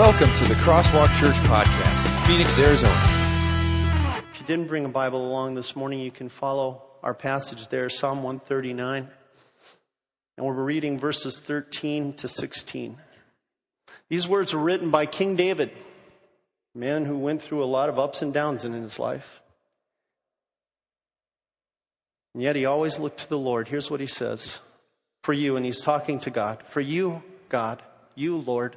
Welcome to the Crosswalk Church Podcast, Phoenix, Arizona. If you didn't bring a Bible along this morning, you can follow our passage there, Psalm 139. And we're reading verses 13 to 16. These words were written by King David, a man who went through a lot of ups and downs in his life. And yet he always looked to the Lord. Here's what he says. For you, and he's talking to God. For you, God, you, Lord,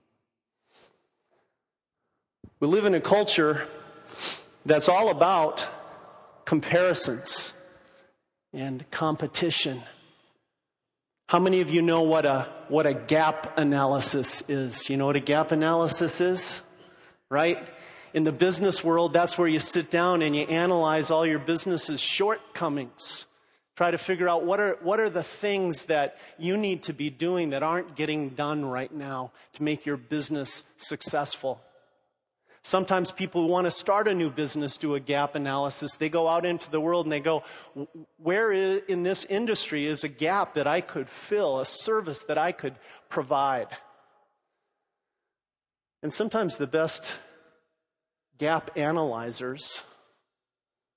We live in a culture that's all about comparisons and competition. How many of you know what a gap analysis is? You know what a gap analysis is, right? In the business world, that's where you sit down and you analyze all your business's shortcomings. Try to figure out what are the things that you need to be doing that aren't getting done right now to make your business successful. Sometimes people who want to start a new business do a gap analysis. They go out into the world and they go, where in this industry is a gap that I could fill, a service that I could provide? And sometimes the best gap analyzers,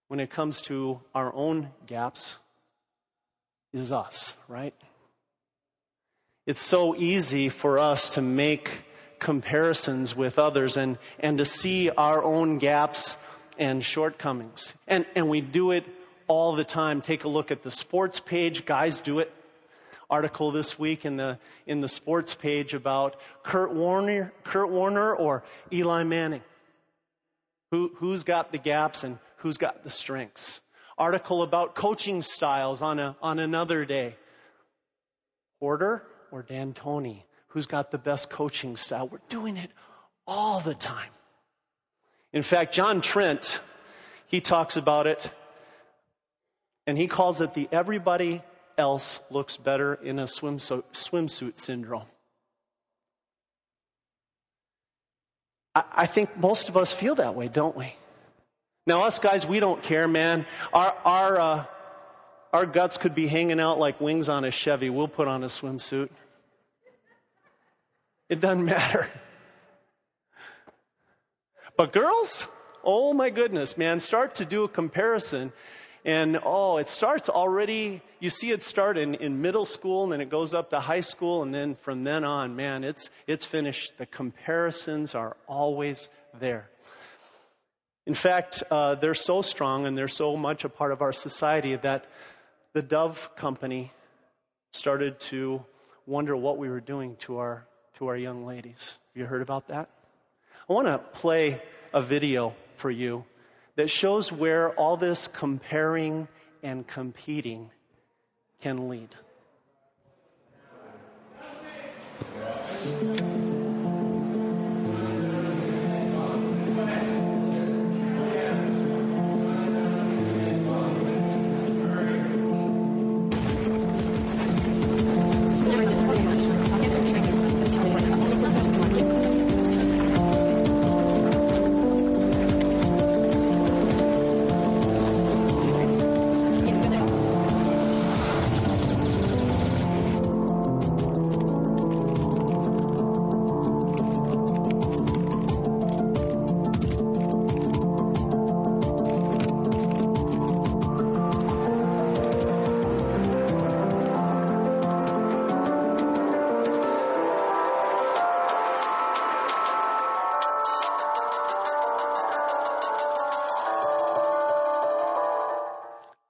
when it comes to our own gaps, is us, right? It's so easy for us to make comparisons with others and to see our own gaps and shortcomings. And we do it all the time. Take a look at the sports page. Guys do it. Article this week in the sports page about Kurt Warner or Eli Manning. Who's got the gaps and who's got the strengths? Article about coaching styles on another day. Porter or Dan Tony, who's got the best coaching style? We're doing it all the time. In fact, John Trent, he talks about it, and he calls it the everybody else looks better in a swimsuit syndrome. I think most of us feel that way, don't we? Now, us guys, we don't care, man. Our guts could be hanging out like wings on a Chevy. We'll put on a swimsuit. It doesn't matter. But girls, oh my goodness, man, start to do a comparison. And it starts already. You see it start in middle school, and then it goes up to high school. And then from then on, man, it's finished. The comparisons are always there. In fact, they're so strong and they're so much a part of our society that the Dove Company started to wonder what we were doing to our young ladies. You heard about that? I want to play a video for you that shows where all this comparing and competing can lead.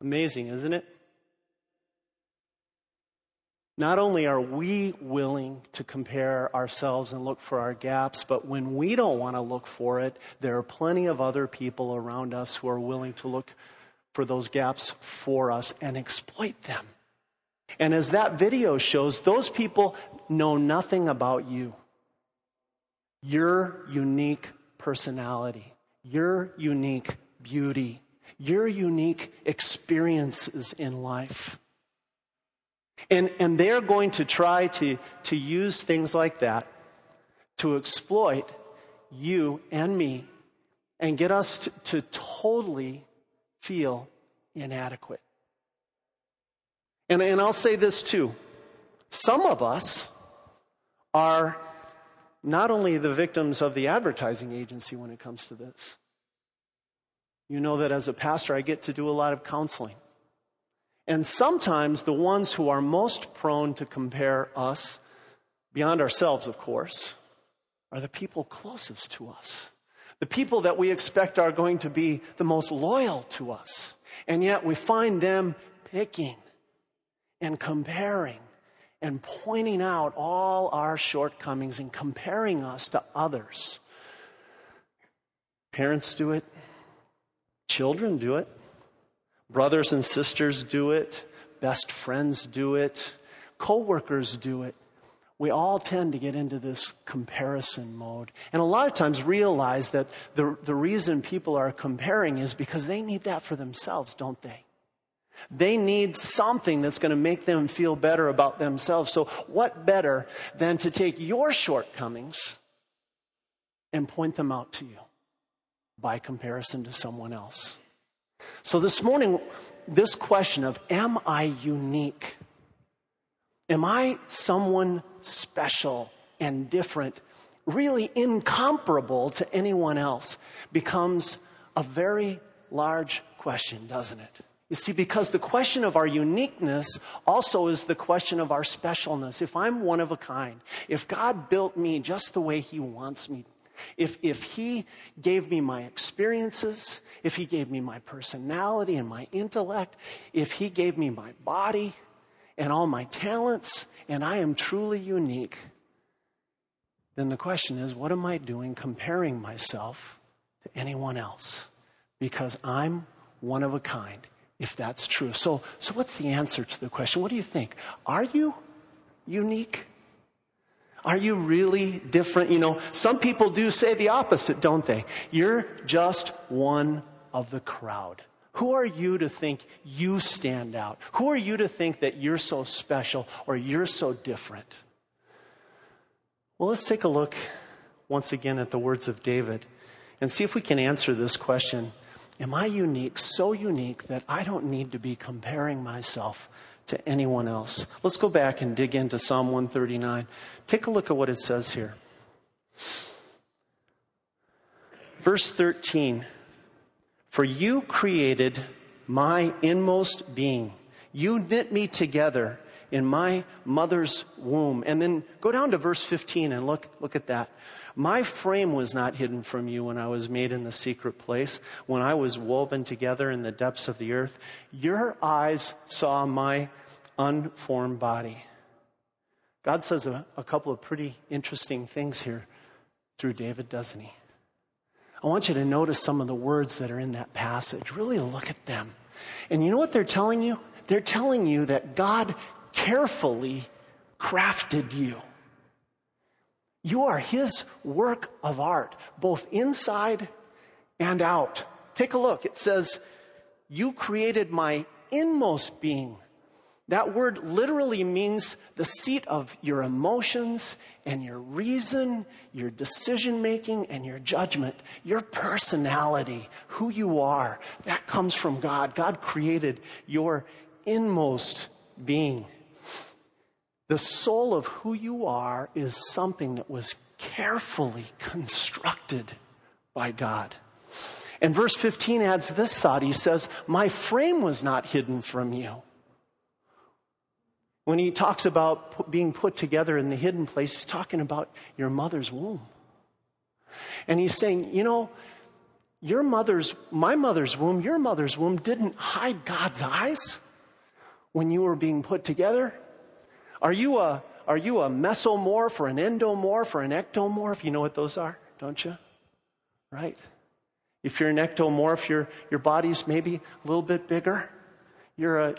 Amazing, isn't it? Not only are we willing to compare ourselves and look for our gaps, but when we don't want to look for it, there are plenty of other people around us who are willing to look for those gaps for us and exploit them. And as that video shows, those people know nothing about you. Your unique personality, your unique beauty, your unique experiences in life. And they're going to try to use things like that to exploit you and me and get us to totally feel inadequate. And I'll say this too. Some of us are not only the victims of the advertising agency when it comes to this. You know that as a pastor, I get to do a lot of counseling. And sometimes the ones who are most prone to compare us, beyond ourselves, of course, are the people closest to us. The people that we expect are going to be the most loyal to us. And yet we find them picking and comparing and pointing out all our shortcomings and comparing us to others. Parents do it. Children do it. Brothers and sisters do it. Best friends do it. Co-workers do it. We all tend to get into this comparison mode. And a lot of times realize that the reason people are comparing is because they need that for themselves, don't they? They need something that's going to make them feel better about themselves. So what better than to take your shortcomings and point them out to you by comparison to someone else? So this morning, this question of, am I unique? Am I someone special and different, really incomparable to anyone else, becomes a very large question, doesn't it? You see, because the question of our uniqueness also is the question of our specialness. If I'm one of a kind, if God built me just the way he wants me, if he gave me my experiences, if he gave me my personality and my intellect, if he gave me my body and all my talents, and I am truly unique, then the question is, what am I doing comparing myself to anyone else? Because I'm one of a kind, if that's true. So what's the answer to the question? What do you think? Are you unique? Are you really different? You know, some people do say the opposite, don't they? You're just one of the crowd. Who are you to think you stand out? Who are you to think that you're so special or you're so different? Well, let's take a look once again at the words of David and see if we can answer this question. Am I unique, so unique that I don't need to be comparing myself to anyone else? Let's go back and dig into Psalm 139. Take a look at what it says here. Verse 13. For you created my inmost being. You knit me together in my mother's womb. And then go down to verse 15 and look at that. My frame was not hidden from you when I was made in the secret place, when I was woven together in the depths of the earth. Your eyes saw my unformed body. God says a couple of pretty interesting things here through David, doesn't he? I want you to notice some of the words that are in that passage. Really look at them. And you know what they're telling you? They're telling you that God carefully crafted you. You are his work of art, both inside and out. Take a look. It says, you created my inmost being. That word literally means the seat of your emotions and your reason, your decision-making and your judgment, your personality, who you are. That comes from God. God created your inmost being. The soul of who you are is something that was carefully constructed by God. And verse 15 adds this thought. He says, my frame was not hidden from you. When he talks about being put together in the hidden place, he's talking about your mother's womb. And he's saying, you know, your mother's womb didn't hide God's eyes when you were being put together. Are you a mesomorph or an endomorph or an ectomorph? You know what those are, don't you? Right? If you're an ectomorph, your body's maybe a little bit bigger. You're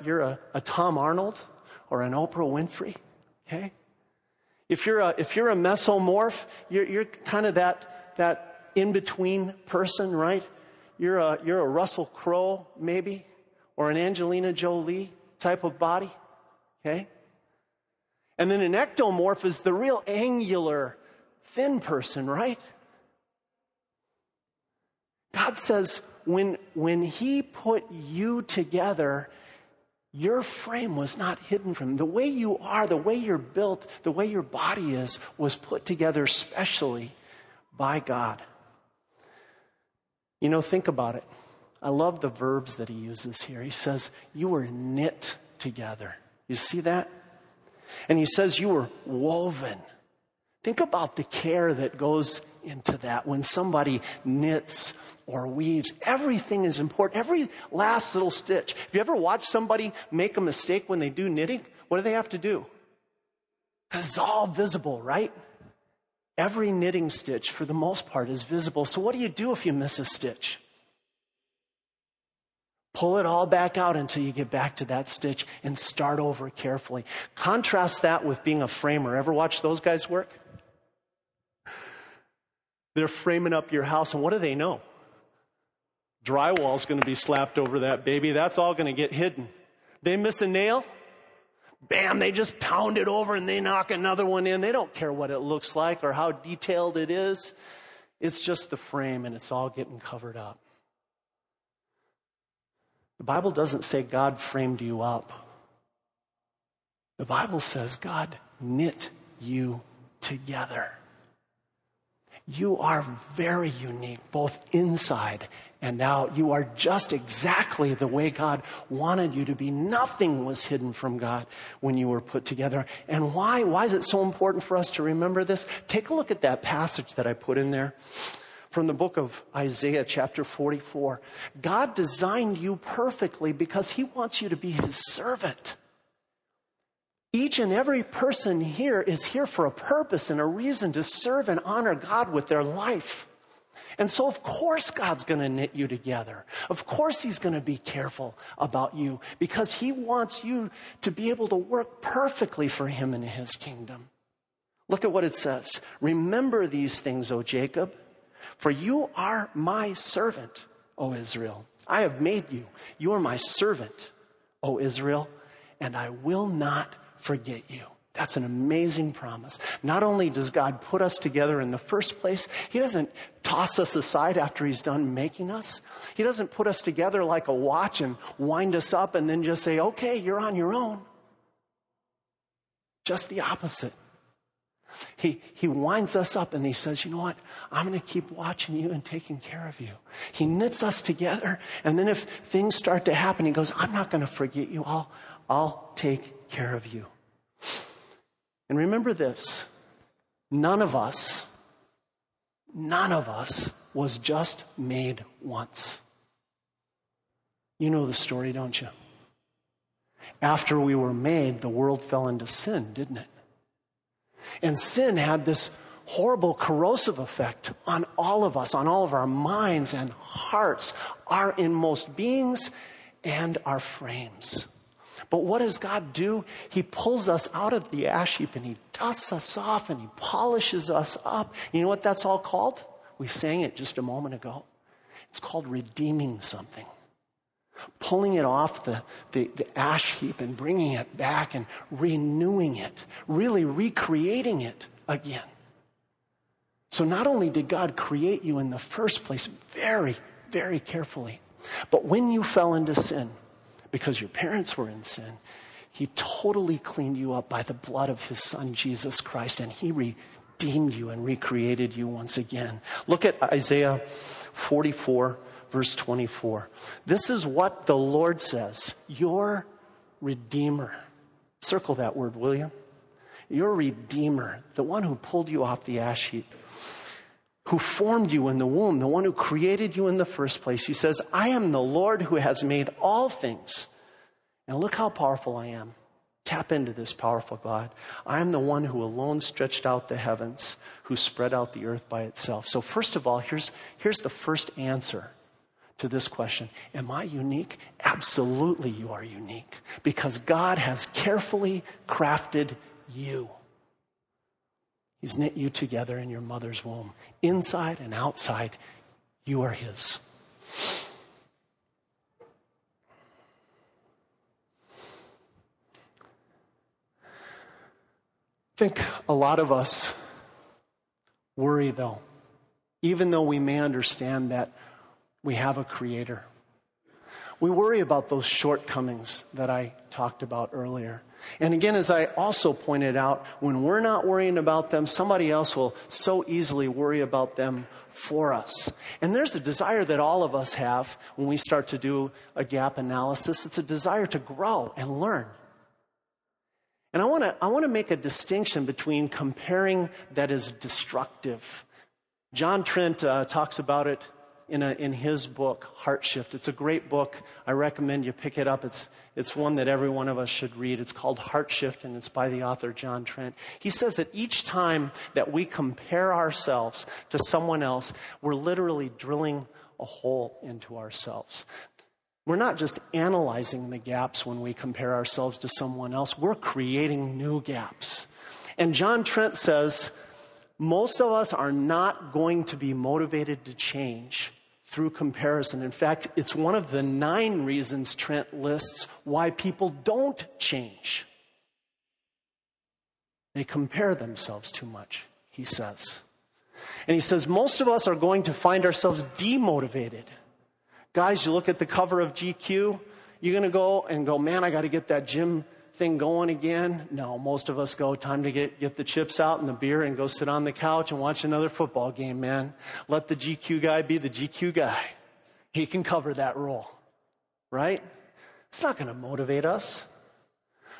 a Tom Arnold or an Oprah Winfrey, okay? If you're a mesomorph, you're kind of that in-between person, right? You're a Russell Crowe, maybe, or an Angelina Jolie type of body, okay? And then an ectomorph is the real angular, thin person, right? God says, when he put you together, your frame was not hidden from him. The way you are, the way you're built, the way your body is, was put together specially by God. You know, think about it. I love the verbs that he uses here. He says, you were knit together. You see that? And he says, you were woven. Think about the care that goes into that when somebody knits or weaves. Everything is important. Every last little stitch. Have you ever watched somebody make a mistake when they do knitting? What do they have to do? Because it's all visible, right? Every knitting stitch, for the most part, is visible. So what do you do if you miss a stitch? Pull it all back out until you get back to that stitch and start over carefully. Contrast that with being a framer. Ever watch those guys work? They're framing up your house, and what do they know? Drywall's going to be slapped over that baby. That's all going to get hidden. They miss a nail, bam, they just pound it over and they knock another one in. They don't care what it looks like or how detailed it is. It's just the frame, and it's all getting covered up. The Bible doesn't say God framed you up. The Bible says God knit you together. You are very unique, both inside and out. You are just exactly the way God wanted you to be. Nothing was hidden from God when you were put together. And why? Why is it so important for us to remember this? Take a look at that passage that I put in there. From the book of Isaiah, chapter 44, God designed you perfectly because he wants you to be his servant. Each and every person here is here for a purpose and a reason to serve and honor God with their life. And so, of course, God's going to knit you together. Of course, he's going to be careful about you because he wants you to be able to work perfectly for him in his kingdom. Look at what it says. Remember these things, O Jacob. For you are my servant, O Israel. I have made you. You are my servant, O Israel, and I will not forget you. That's an amazing promise. Not only does God put us together in the first place, he doesn't toss us aside after he's done making us. He doesn't put us together like a watch and wind us up and then just say, okay, you're on your own. Just the opposite. He winds us up and he says, you know what? I'm going to keep watching you and taking care of you. He knits us together. And then if things start to happen, he goes, I'm not going to forget you. I'll take care of you. And remember this, none of us was just made once. You know the story, don't you? After we were made, the world fell into sin, didn't it? And sin had this horrible corrosive effect on all of us, on all of our minds and hearts, our inmost beings, and our frames. But what does God do? He pulls us out of the ash heap and he dusts us off and he polishes us up. You know what that's all called? We sang it just a moment ago. It's called redeeming something. Pulling it off the ash heap and bringing it back and renewing it, really recreating it again. So not only did God create you in the first place very, very carefully, but when you fell into sin, because your parents were in sin, he totally cleaned you up by the blood of his son, Jesus Christ, and he redeemed you and recreated you once again. Look at Isaiah 44. Verse 24, this is what the Lord says, your Redeemer. Circle that word, will you? Your Redeemer, the one who pulled you off the ash heap, who formed you in the womb, the one who created you in the first place. He says, I am the Lord who has made all things. Now look how powerful I am. Tap into this powerful God. I am the one who alone stretched out the heavens, who spread out the earth by itself. So first of all, here's the first answer to this question. Am I unique? Absolutely you are unique because God has carefully crafted you. He's knit you together in your mother's womb. Inside and outside, you are his. I think a lot of us worry, though, even though we may understand that we have a creator. We worry about those shortcomings that I talked about earlier. And again, as I also pointed out, when we're not worrying about them, somebody else will so easily worry about them for us. And there's a desire that all of us have when we start to do a gap analysis. It's a desire to grow and learn. And I want to make a distinction between comparing that is destructive. John Trent talks about it in his book, Heart Shift. It's a great book. I recommend you pick it up. It's one that every one of us should read. It's called Heart Shift, and it's by the author John Trent. He says that each time that we compare ourselves to someone else, we're literally drilling a hole into ourselves. We're not just analyzing the gaps when we compare ourselves to someone else. We're creating new gaps. And John Trent says, most of us are not going to be motivated to change through comparison. In fact, it's one of the 9 reasons Trent lists why people don't change. They compare themselves too much, he says. And he says, most of us are going to find ourselves demotivated. Guys, you look at the cover of GQ, you're going to go, man, I got to get that gym thing going again. No, most of us go, time to get the chips out and the beer and go sit on the couch and watch another football game, man. Let the GQ guy be the GQ guy. He can cover that role, right? It's not going to motivate us.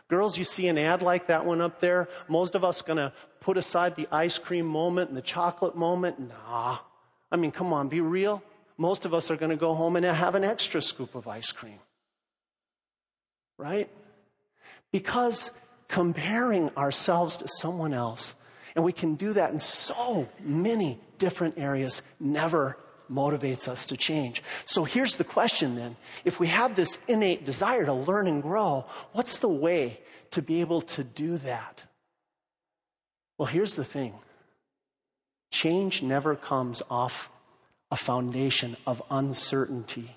Girls, you see an ad like that one up there, most of us going to put aside the ice cream moment and the chocolate moment. Nah, I mean, come on, be real. Most of us are going to go home and have an extra scoop of ice cream, right? Because comparing ourselves to someone else, and we can do that in so many different areas, never motivates us to change. So here's the question then. If we have this innate desire to learn and grow, what's the way to be able to do that? Well, here's the thing. Change never comes off a foundation of uncertainty.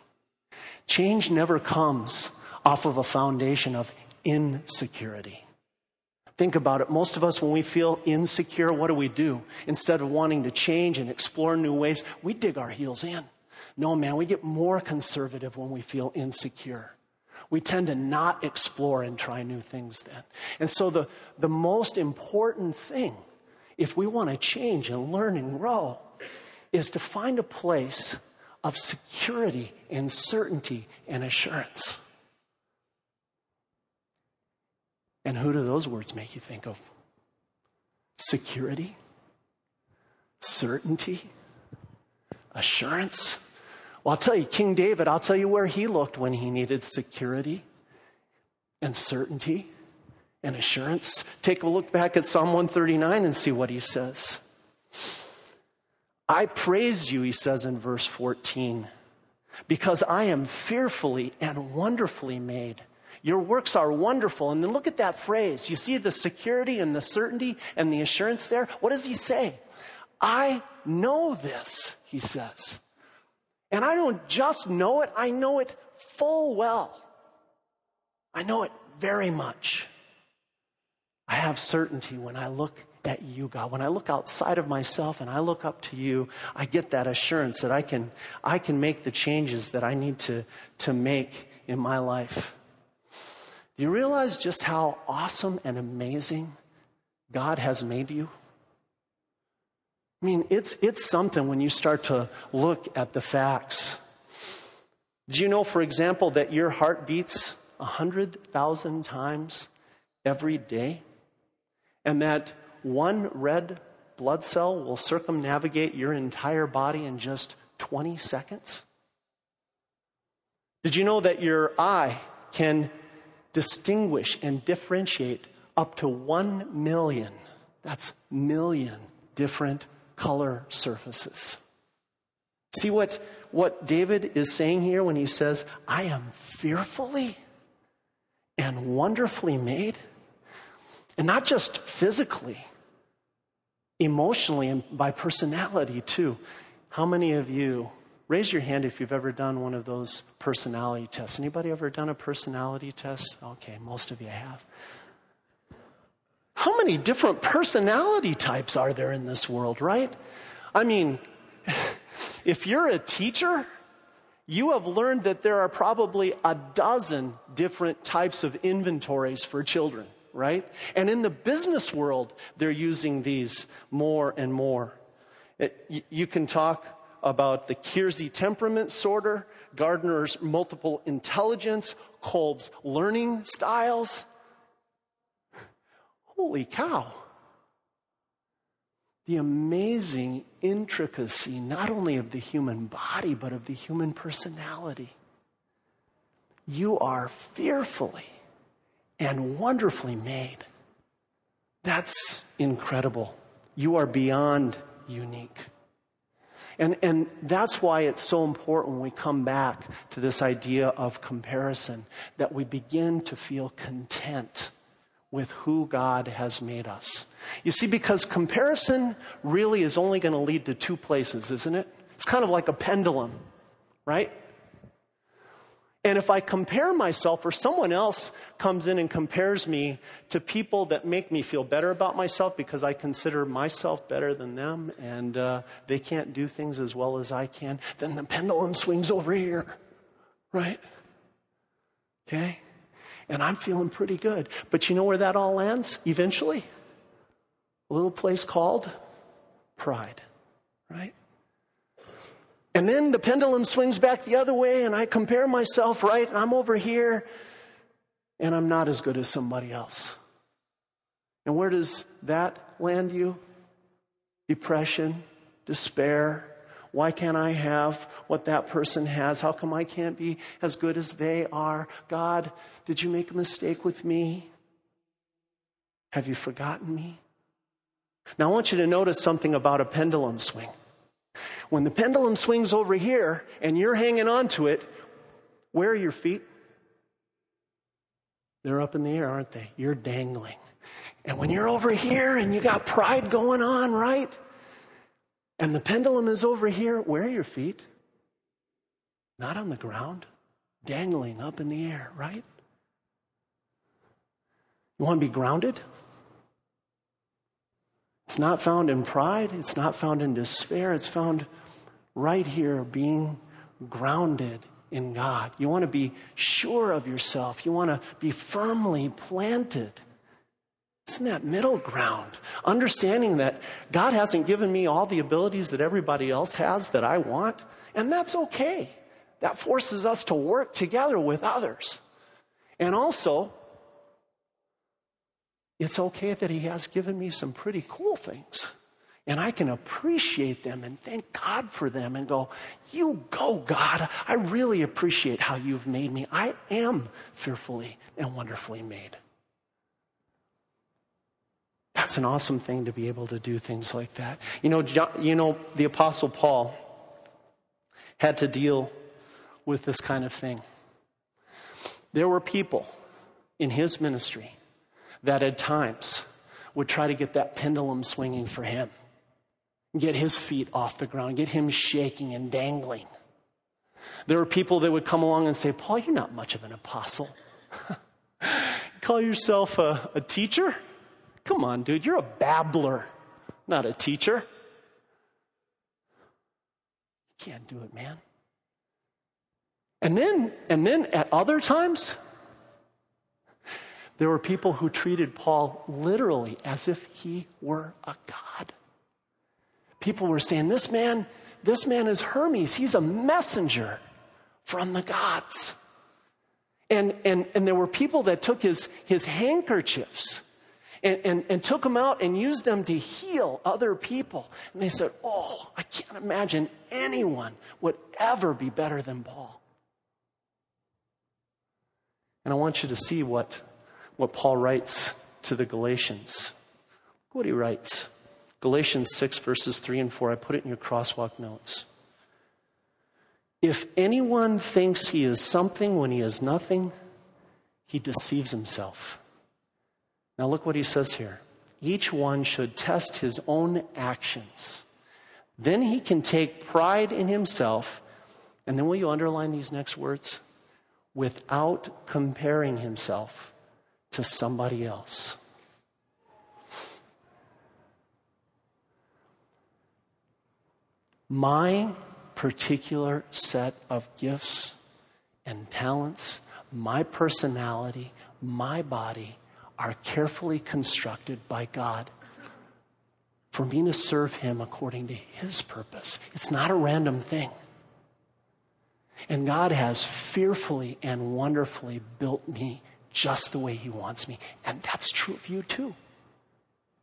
Change never comes off of a foundation of insecurity. Think about it. Most of us, when we feel insecure, what do? Instead of wanting to change and explore new ways, we dig our heels in. No, man, we get more conservative when we feel insecure. We tend to not explore and try new things then. And so the most important thing, if we want to change and learn and grow, is to find a place of security and certainty and assurance. And who do those words make you think of? Security, certainty, assurance. Well, I'll tell you, King David, I'll tell you where he looked when he needed security and certainty and assurance. Take a look back at Psalm 139 and see what he says. I praise you, he says in verse 14, because I am fearfully and wonderfully made. Your works are wonderful. And then look at that phrase. You see the security and the certainty and the assurance there? What does he say? I know this, he says. And I don't just know it, I know it full well. I know it very much. I have certainty when I look at you, God. When I look outside of myself and I look up to you, I get that assurance that I can make the changes that I need to make in my life. Do you realize just how awesome and amazing God has made you? I mean, it's something when you start to look at the facts. Do you know, for example, that your heart beats 100,000 times every day? And that one red blood cell will circumnavigate your entire body in just 20 seconds? Did you know that your eye can distinguish and differentiate up to 1 million, that's million, different color surfaces? See what David is saying here when he says, I am fearfully and wonderfully made? And not just physically, emotionally and by personality too. How many of you, raise your hand if you've ever done one of those personality tests. Anybody ever done a personality test? Okay, most of you have. How many different personality types are there in this world, right? I mean, if you're a teacher, you have learned that there are probably a dozen different types of inventories for children, right? And in the business world, they're using these more and more. You can talk about the Keirsey temperament sorter, Gardner's multiple intelligence, Kolb's learning styles. Holy cow. The amazing intricacy, not only of the human body, but of the human personality. You are fearfully and wonderfully made. That's incredible. You are beyond unique. And that's why it's so important when we come back to this idea of comparison, that we begin to feel content with who God has made us. You see, because comparison really is only going to lead to two places, isn't it? It's kind of like a pendulum, right? And if I compare myself, or someone else comes in and compares me to people that make me feel better about myself because I consider myself better than them and they can't do things as well as I can, then the pendulum swings over here, right? Okay? And I'm feeling pretty good. But you know where that all lands eventually? A little place called pride, right? And then the pendulum swings back the other way and I compare myself, right? And I'm over here and I'm not as good as somebody else. And where does that land you? Depression, despair. Why can't I have what that person has? How come I can't be as good as they are? God, did you make a mistake with me? Have you forgotten me? Now I want you to notice something about a pendulum swing. When the pendulum swings over here and you're hanging on to it, where are your feet? They're up in the air, aren't they? You're dangling. And when you're over here and you got pride going on, right? And the pendulum is over here, where are your feet? Not on the ground, dangling up in the air, right? You want to be grounded? It's not found in pride. It's not found in despair. It's found right here, being grounded in God. You want to be sure of yourself. You want to be firmly planted. It's in that middle ground, understanding that God hasn't given me all the abilities that everybody else has that I want, and that's okay. That forces us to work together with others. And also, it's okay that he has given me some pretty cool things. And I can appreciate them and thank God for them and go, you go, God. I really appreciate how you've made me. I am fearfully and wonderfully made. That's an awesome thing to be able to do things like that. You know, the Apostle Paul had to deal with this kind of thing. There were people in his ministry that at times would try to get that pendulum swinging for him, get his feet off the ground, get him shaking and dangling. There were people that would come along and say, Paul, you're not much of an apostle. Call yourself a teacher? Come on, dude, you're a babbler, not a teacher. You can't do it, man. And then at other times, there were people who treated Paul literally as if he were a god. People were saying, this man is Hermes. He's a messenger from the gods. And there were people that took his handkerchiefs and took them out and used them to heal other people. And they said, oh, I can't imagine anyone would ever be better than Paul. And I want you to see what Paul writes to the Galatians. Look what he writes. Galatians 6, verses 3 and 4. I put it in your crosswalk notes. If anyone thinks he is something when he is nothing, he deceives himself. Now look what he says here. each one should test his own actions. Then he can take pride in himself. And then will you underline these next words? Without comparing himself to somebody else. My particular set of gifts and talents, my personality, my body are carefully constructed by God for me to serve him according to his purpose. It's not a random thing. And God has fearfully and wonderfully built me just the way he wants me. And that's true of you too.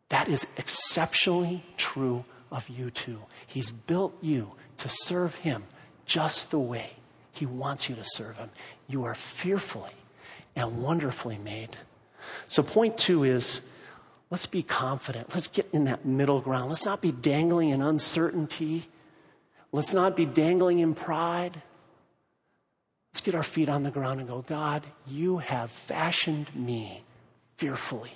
That is exceptionally true of you too. He's built you to serve him just the way he wants you to serve him. You are fearfully and wonderfully made. So point two is, let's be confident. Let's get in that middle ground. Let's not be dangling in uncertainty. Let's not be dangling in pride. Let's get our feet on the ground and go, God, you have fashioned me fearfully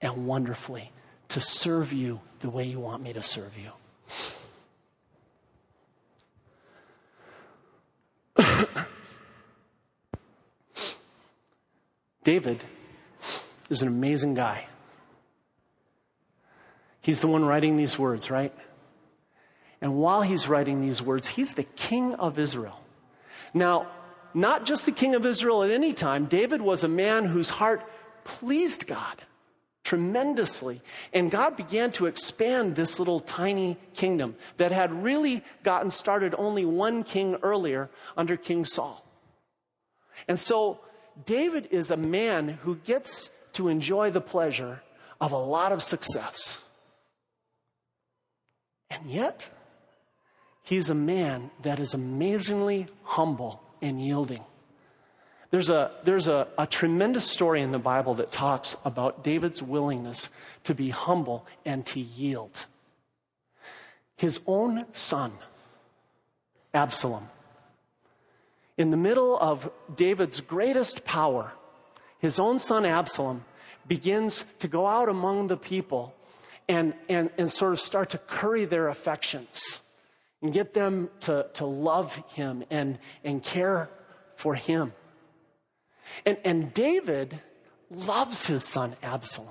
and wonderfully to serve you the way you want me to serve you. David is an amazing guy. He's the one writing these words, right? And while he's writing these words, he's the king of Israel. Now, not just the king of Israel at any time. David was a man whose heart pleased God tremendously. And God began to expand this little tiny kingdom that had really gotten started only one king earlier under King Saul. And so David is a man who gets to enjoy the pleasure of a lot of success. And yet, he's a man that is amazingly humble and yielding. There's a tremendous story in the Bible that talks about David's willingness to be humble and to yield. His own son, Absalom, in the middle of David's greatest power, his own son Absalom begins to go out among the people and sort of start to curry their affections and get them to love him and care for him. And David loves his son Absalom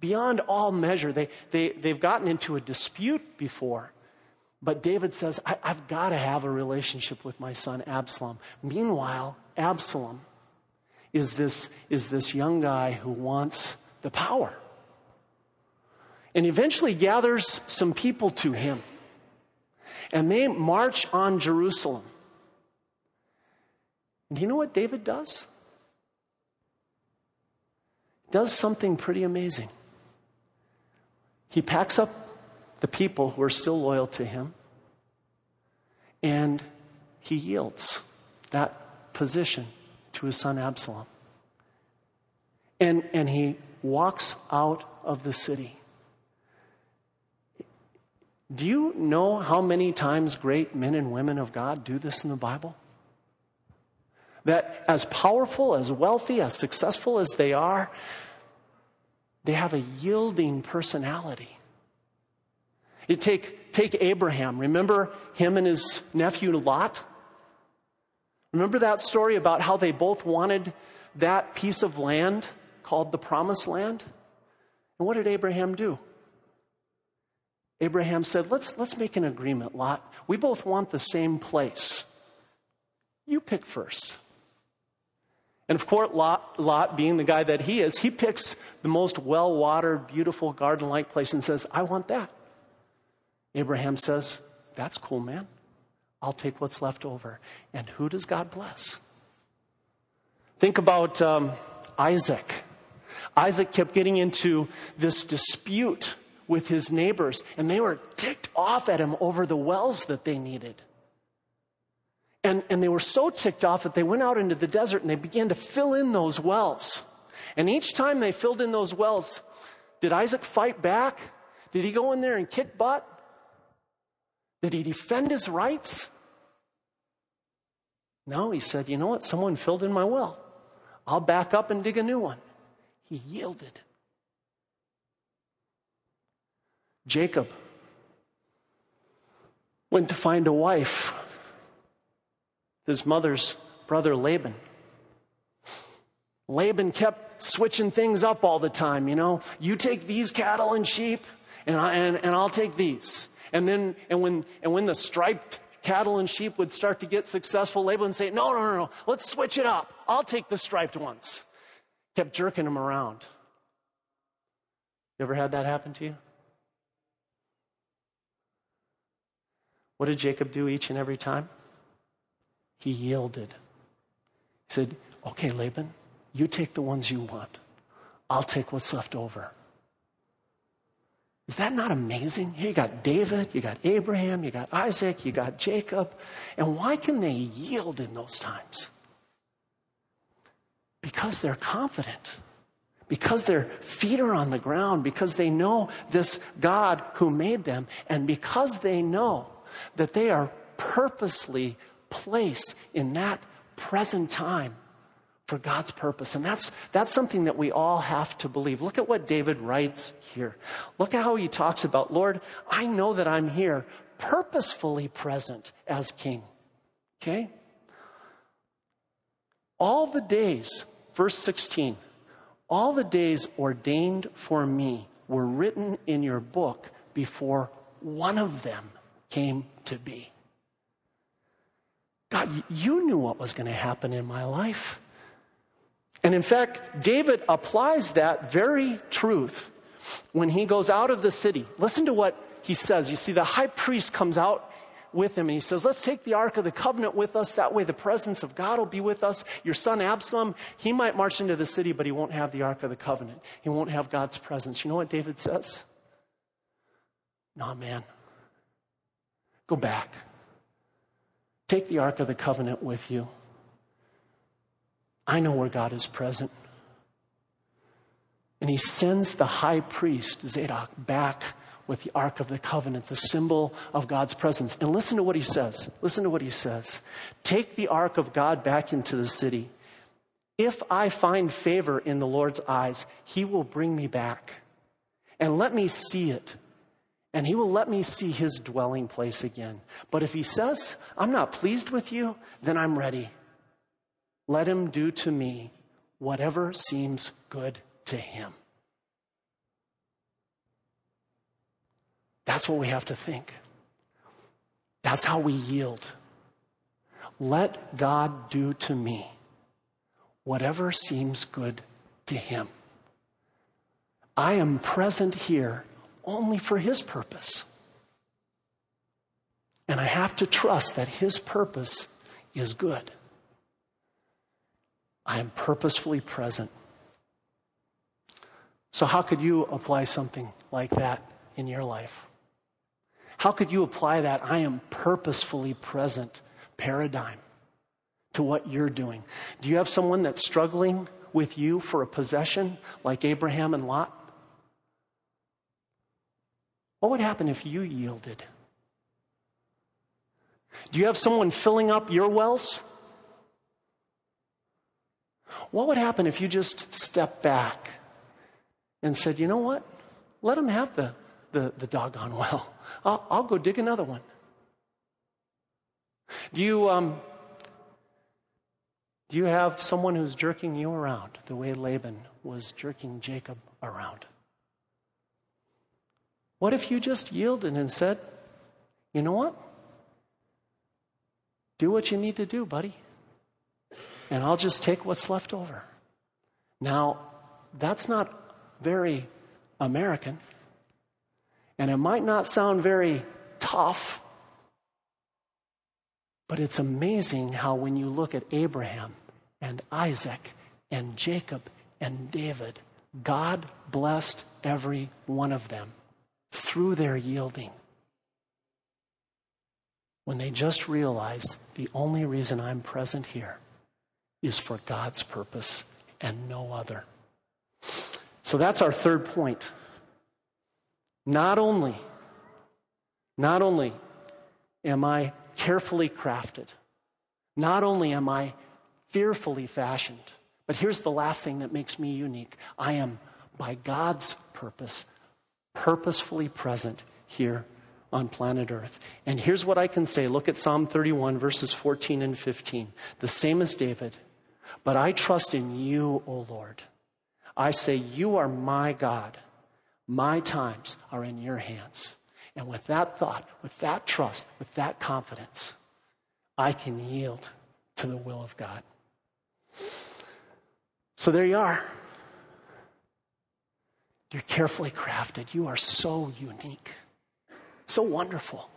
beyond all measure. They've gotten into a dispute before. But David says, I've got to have a relationship with my son Absalom. Meanwhile, Absalom is this young guy who wants the power. And eventually gathers some people to him. And they march on Jerusalem. And do you know what David does? He does something pretty amazing. He packs up the people who are still loyal to him, and he yields that position to his son Absalom. And he walks out of the city. Do you know how many times great men and women of God do this in the Bible? That as powerful, as wealthy, as successful as they are, they have a yielding personality. You take Abraham. Remember him and his nephew Lot? Remember that story about how they both wanted that piece of land called the Promised Land? And what did Abraham do? Abraham said, let's make an agreement, Lot. We both want the same place. You pick first. And of course, Lot, being the guy that he is, he picks the most well-watered, beautiful, garden-like place and says, I want that. Abraham says, that's cool, man. I'll take what's left over. And who does God bless? Think about Isaac. Isaac kept getting into this dispute with his neighbors, and they were ticked off at him over the wells that they needed. And they were so ticked off that they went out into the desert and they began to fill in those wells. And each time they filled in those wells, did Isaac fight back? Did he go in there and kick butt? Did he defend his rights? No, he said, you know what? Someone filled in my well. I'll back up and dig a new one. He yielded. Jacob went to find a wife, his mother's brother Laban. Laban kept switching things up all the time, you know. You take these cattle and sheep, and I'll take these. And then and when the striped cattle and sheep would start to get successful, Laban would say, no, let's switch it up. I'll take the striped ones. Kept jerking them around. You ever had that happen to you? What did Jacob do each and every time? He yielded. He said, okay, Laban, you take the ones you want. I'll take what's left over. Is that not amazing? Here you got David, you got Abraham, you got Isaac, you got Jacob. And why can they yield in those times? Because they're confident. Because their feet are on the ground. Because they know this God who made them. And because they know that they are purposely placed in that present time for God's purpose. And that's something that we all have to believe. Look at what David writes here. Look at how he talks about, Lord, I know that I'm here purposefully present as king. Okay? All the days, verse 16, all the days ordained for me were written in your book before one of them came to be. God, you knew what was going to happen in my life. And in fact, David applies that very truth when he goes out of the city. Listen to what he says. You see, the high priest comes out with him and he says, let's take the Ark of the Covenant with us. That way the presence of God will be with us. Your son Absalom, he might march into the city, but he won't have the Ark of the Covenant. He won't have God's presence. You know what David says? Nah, man. Go back. Take the Ark of the Covenant with you. I know where God is present. And he sends the high priest, Zadok, back with the Ark of the Covenant, the symbol of God's presence. And listen to what he says. Listen to what he says. Take the Ark of God back into the city. If I find favor in the Lord's eyes, he will bring me back and let me see it. And he will let me see his dwelling place again. But if he says, I'm not pleased with you, then I'm ready. Let him do to me whatever seems good to him. That's what we have to think. That's how we yield. Let God do to me whatever seems good to him. I am present here only for his purpose. And I have to trust that his purpose is good. I am purposefully present. So how could you apply something like that in your life? How could you apply that I am purposefully present paradigm to what you're doing? Do you have someone that's struggling with you for a possession like Abraham and Lot? What would happen if you yielded? Do you have someone filling up your wells? What would happen if you just stepped back and said, you know what? Let them have the doggone well. I'll go dig another one. Do you have someone who's jerking you around the way Laban was jerking Jacob around? What if you just yielded and said, you know what? Do what you need to do, buddy. And I'll just take what's left over. Now, that's not very American. And it might not sound very tough. But it's amazing how when you look at Abraham and Isaac and Jacob and David, God blessed every one of them through their yielding. When they just realized the only reason I'm present here is for God's purpose and no other. So that's our third point. Not only am I carefully crafted, not only am I fearfully fashioned, but here's the last thing that makes me unique. I am, by God's purpose, purposefully present here on planet Earth. And here's what I can say. Look at Psalm 31, verses 14 and 15. The same as David. But I trust in you, O Lord. I say, you are my God. My times are in your hands. And with that thought, with that trust, with that confidence, I can yield to the will of God. So there you are. You're carefully crafted. You are so unique, so wonderful.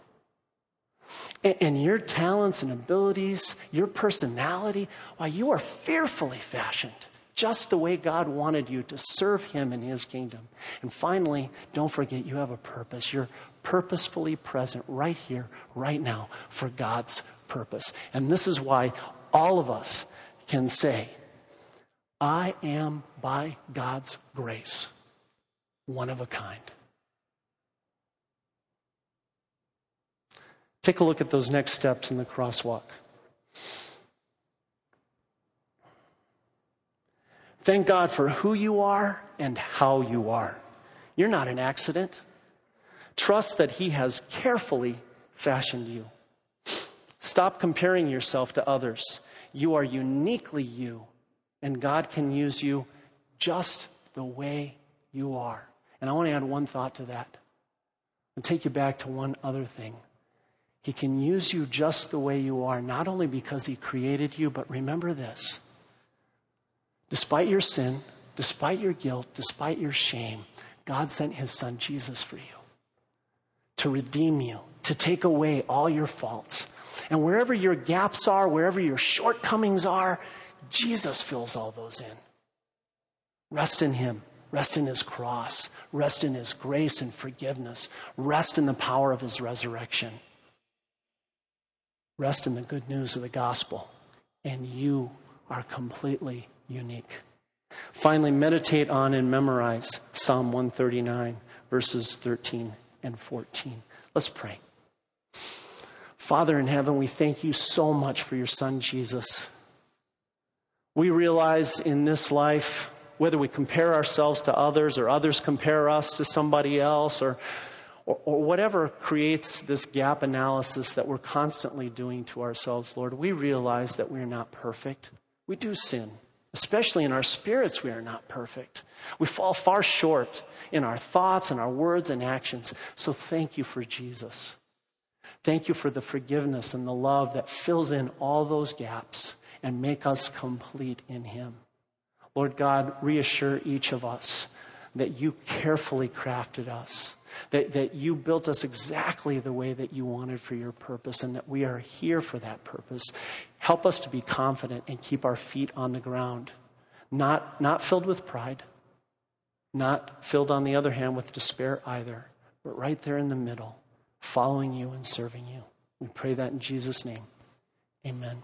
And your talents and abilities, your personality, why, you are fearfully fashioned, just the way God wanted you to serve him in his kingdom. And finally, don't forget, you have a purpose. You're purposefully present right here, right now, for God's purpose. And this is why all of us can say, I am, by God's grace, one of a kind. Take a look at those next steps in the crosswalk. Thank God for who you are and how you are. You're not an accident. Trust that he has carefully fashioned you. Stop comparing yourself to others. You are uniquely you, and God can use you just the way you are. And I want to add one thought to that and take you back to one other thing. He can use you just the way you are, not only because he created you, but remember this. Despite your sin, despite your guilt, despite your shame, God sent his son Jesus for you to redeem you, to take away all your faults. And wherever your gaps are, wherever your shortcomings are, Jesus fills all those in. Rest in him. Rest in his cross. Rest in his grace and forgiveness. Rest in the power of his resurrection. Rest in the good news of the gospel. And you are completely unique. Finally, meditate on and memorize Psalm 139, verses 13 and 14. Let's pray. Father in heaven, we thank you so much for your son, Jesus. We realize in this life, whether we compare ourselves to others or others compare us to somebody else or whatever creates this gap analysis that we're constantly doing to ourselves, Lord, we realize that we're not perfect. We do sin. Especially in our spirits, we are not perfect. We fall far short in our thoughts and our words and actions. So thank you for Jesus. Thank you for the forgiveness and the love that fills in all those gaps and make us complete in him. Lord God, reassure each of us that you carefully crafted us, that you built us exactly the way that you wanted for your purpose, and that we are here for that purpose. Help us to be confident and keep our feet on the ground, not filled with pride, not filled, on the other hand, with despair either, but right there in the middle, following you and serving you. We pray that in Jesus' name. Amen.